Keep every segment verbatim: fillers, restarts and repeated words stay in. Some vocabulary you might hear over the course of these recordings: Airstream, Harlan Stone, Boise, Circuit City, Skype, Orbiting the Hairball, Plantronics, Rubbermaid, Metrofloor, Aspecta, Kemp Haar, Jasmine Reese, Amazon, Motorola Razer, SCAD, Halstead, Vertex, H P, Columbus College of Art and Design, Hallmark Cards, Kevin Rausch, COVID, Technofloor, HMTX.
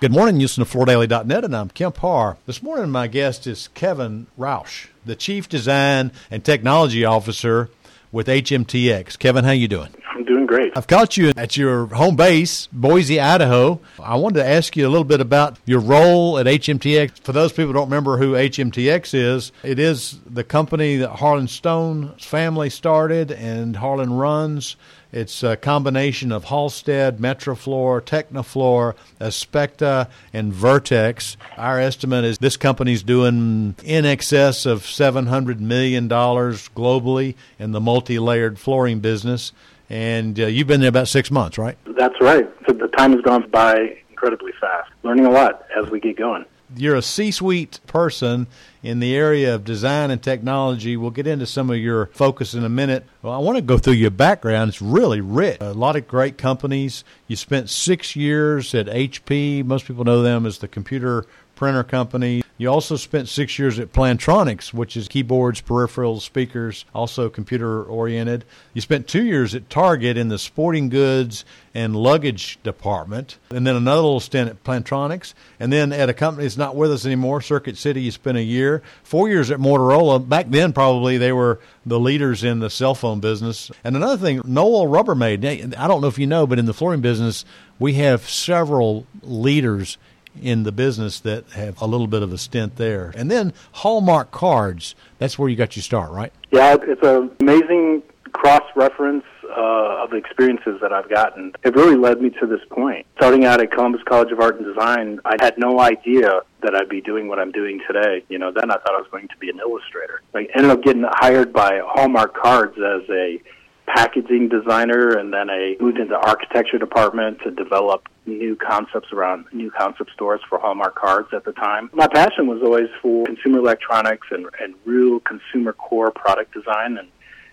Good morning, Houston of floor daily dot net, and I'm Kemp Haar. This morning, my guest is Kevin Rausch, the Chief Design and Technology Officer with H M T X. Kevin, how you doing? I'm doing great. I've caught you at your home base, Boise, Idaho. I wanted to ask you a little bit about your role at H M T X. For those people who don't remember who H M T X is, it is the company that Harlan Stone's family started and Harlan runs. It's a combination of Halstead, Metrofloor, Technofloor, Aspecta, and Vertex. Our estimate is this company's doing in excess of seven hundred million dollars globally in the multi-layered flooring business. And uh, you've been there about six months, right? That's right. So the time has gone by incredibly fast. Learning a lot as we get going. You're a C-suite person in the area of design and technology. We'll get into some of your focus in a minute. Well, I want to go through your background. It's really rich. A lot of great companies. You spent six years at H P. Most people know them as the computer printer company. You also spent six years at Plantronics, which is keyboards, peripherals, speakers, also computer-oriented. You spent two years at Target in the sporting goods and luggage department, and then another little stint at Plantronics, and then at a company that's not with us anymore, Circuit City, you spent a year. Four years at Motorola. Back then, probably, they were the leaders in the cell phone business. And another thing, Noel Rubbermaid, I don't know if you know, but in the flooring business, we have several leaders in the business that have a little bit of a stint there. And then Hallmark Cards, that's where you got your start, right? Yeah, it's an amazing cross-reference uh, of experiences that I've gotten. It really led me to this point. Starting out at Columbus College of Art and Design, I had no idea that I'd be doing what I'm doing today. You know, then I thought I was going to be an illustrator. I ended up getting hired by Hallmark Cards as a packaging designer, and then I moved into architecture department to develop new concepts around new concept stores for Hallmark Cards at the time. My passion was always for consumer electronics and, and real consumer core product design, and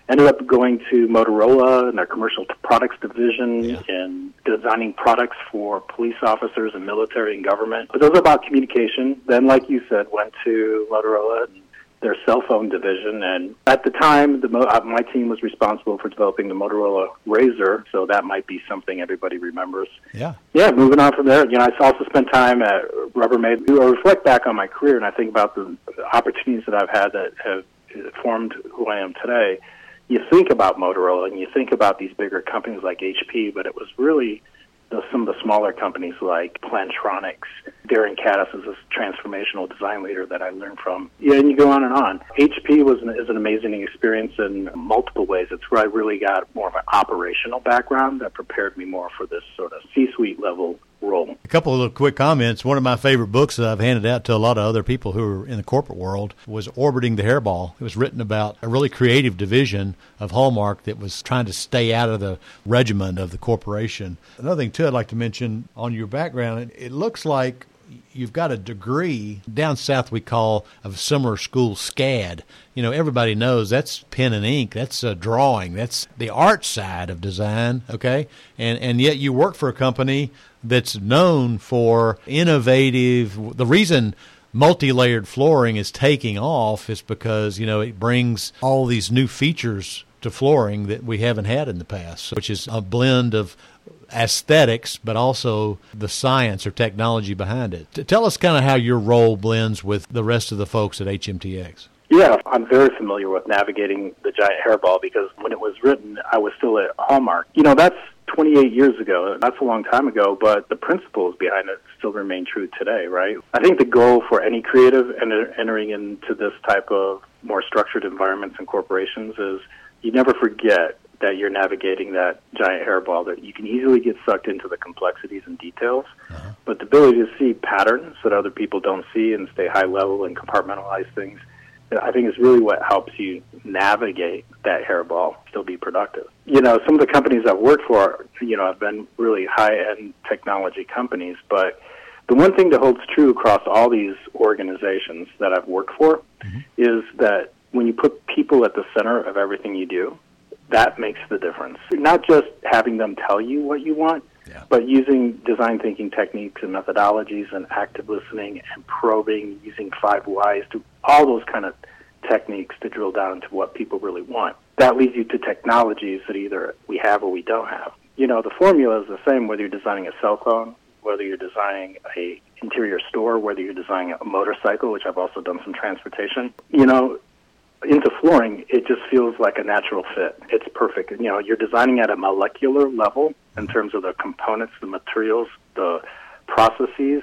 ended up going to Motorola and their commercial products division yeah. and designing products for police officers and military and government. But those are about communication. Then, like you said, went to Motorola and their cell phone division, and at the time, the mo- my team was responsible for developing the Motorola Razer, so that might be something everybody remembers. Yeah. Yeah, moving on from there, you know, I also spent time at Rubbermaid. I reflect back on my career, and I think about the opportunities that I've had that have formed who I am today. You think about Motorola, and you think about these bigger companies like H P, but it was really some of the smaller companies like Plantronics. Darren Caddis is a transformational design leader that I learned from. Yeah, and you go on and on. H P was an, is an amazing experience in multiple ways. It's where I really got more of an operational background that prepared me more for this sort of C-suite level role. A couple of little quick comments. One of my favorite books that I've handed out to a lot of other people who are in the corporate world was Orbiting the Hairball. It was written about a really creative division of Hallmark that was trying to stay out of the regimen of the corporation. Another thing, too, I'd like to mention on your background, it looks like you've got a degree. Down south, we call a summer school SCAD. You know, everybody knows that's pen and ink. That's uh, drawing. That's the art side of design, okay? And and yet you work for a company that's known for innovative. The reason multi-layered flooring is taking off is because, you know, it brings all these new features to flooring that we haven't had in the past, which is a blend of aesthetics, but also the science or technology behind it. T- tell us kind of how your role blends with the rest of the folks at H M T X. Yeah, I'm very familiar with navigating the giant hairball because when it was written, I was still at Hallmark. You know, that's twenty-eight years ago. That's a long time ago, but the principles behind it still remain true today, right? I think the goal for any creative enter- entering into this type of more structured environments and corporations is you never forget that you're navigating that giant hairball, that you can easily get sucked into the complexities and details. Uh-huh. But the ability to see patterns that other people don't see and stay high level and compartmentalize things, I think is really what helps you navigate that hairball, still be productive. You know, some of the companies I've worked for, you know, have been really high-end technology companies, but the one thing that holds true across all these organizations that I've worked for mm-hmm. is that when you put people at the center of everything you do, that makes the difference. Not just having them tell you what you want, yeah. but using design thinking techniques and methodologies and active listening and probing, using five whys, to all those kind of techniques to drill down into what people really want. That leads you to technologies that either we have or we don't have. You know, the formula is the same whether you're designing a cell phone, whether you're designing a interior store, whether you're designing a motorcycle, which I've also done some transportation, you know, into flooring, it just feels like a natural fit. It's perfect. You know, you're designing at a molecular level in terms of the components, the materials, the processes.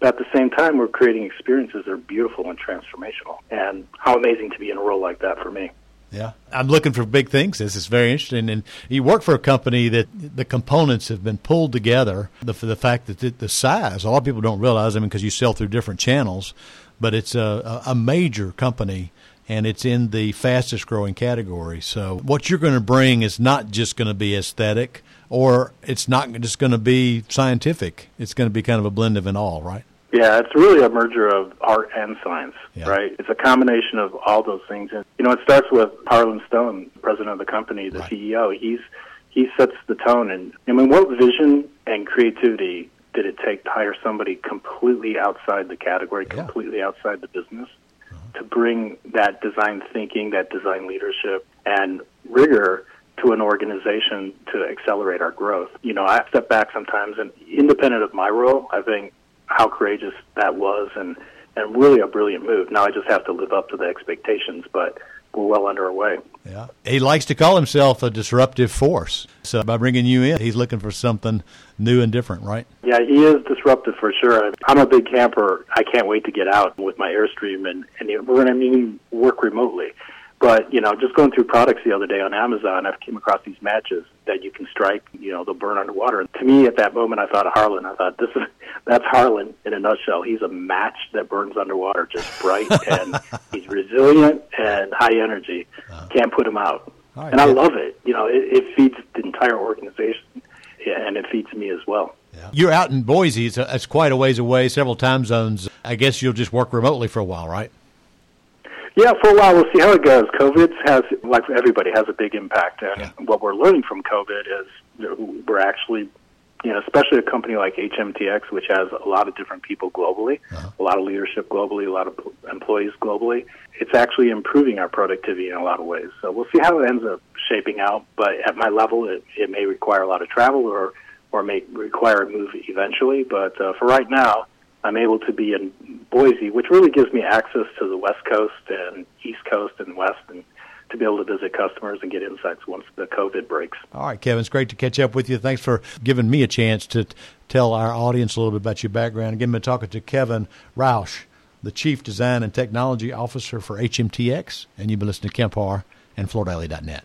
But at the same time, we're creating experiences that are beautiful and transformational. And how amazing to be in a role like that for me. Yeah, I'm looking for big things. This is very interesting. And you work for a company that the components have been pulled together. The, for the fact that the, the size, a lot of people don't realize, I mean, because you sell through different channels, but it's a, a major company. And it's in the fastest growing category. So what you're going to bring is not just going to be aesthetic, or it's not just going to be scientific. It's going to be kind of a blend of it all, right? Yeah, it's really a merger of art and science, yeah. Right? It's a combination of all those things. And, you know, it starts with Harlan Stone, president of the company, the right. C E O. He's He sets the tone. And I mean, what vision and creativity did it take to hire somebody completely outside the category, yeah. completely outside the business? To bring that design thinking, that design leadership, and rigor to an organization to accelerate our growth. You know, I step back sometimes, and independent of my role, I think how courageous that was and, and really a brilliant move. Now I just have to live up to the expectations, but we're well under our way. Yeah, he likes to call himself a disruptive force. So by bringing you in, he's looking for something new and different, right? Yeah, he is disruptive for sure. I'm a big camper. I can't wait to get out with my Airstream, and, and we're going to mean work remotely. But, you know, just going through products the other day on Amazon, I've came across these matches that you can strike, you know, they'll burn underwater. And to me, at that moment, I thought of Harlan. I thought, this is that's Harlan in a nutshell. He's a match that burns underwater, just bright, and he's resilient and high energy. Uh, Can't put him out. Right, and I yeah. love it. You know, it, it feeds the entire organization, and it feeds me as well. Yeah. You're out in Boise. It's, it's quite a ways away, several time zones. I guess you'll just work remotely for a while, right? Yeah, for a while, we'll see how it goes. COVID has, like everybody, has a big impact. And yeah. what we're learning from COVID is we're actually, you know, especially a company like H M T X, which has a lot of different people globally, uh-huh. a lot of leadership globally, a lot of employees globally. It's actually improving our productivity in a lot of ways. So we'll see how it ends up shaping out. But at my level, it, it may require a lot of travel or, or may require a move eventually. But uh, for right now, I'm able to be in Boise, which really gives me access to the West Coast and East Coast and West, and to be able to visit customers and get insights once the COVID breaks. All right, Kevin, it's great to catch up with you. Thanks for giving me a chance to t- tell our audience a little bit about your background. Again, I'm talking to Kevin Rausch, the Chief Design and Technology Officer for H M T X, and you've been listening to Kempar and Florida L A dot net.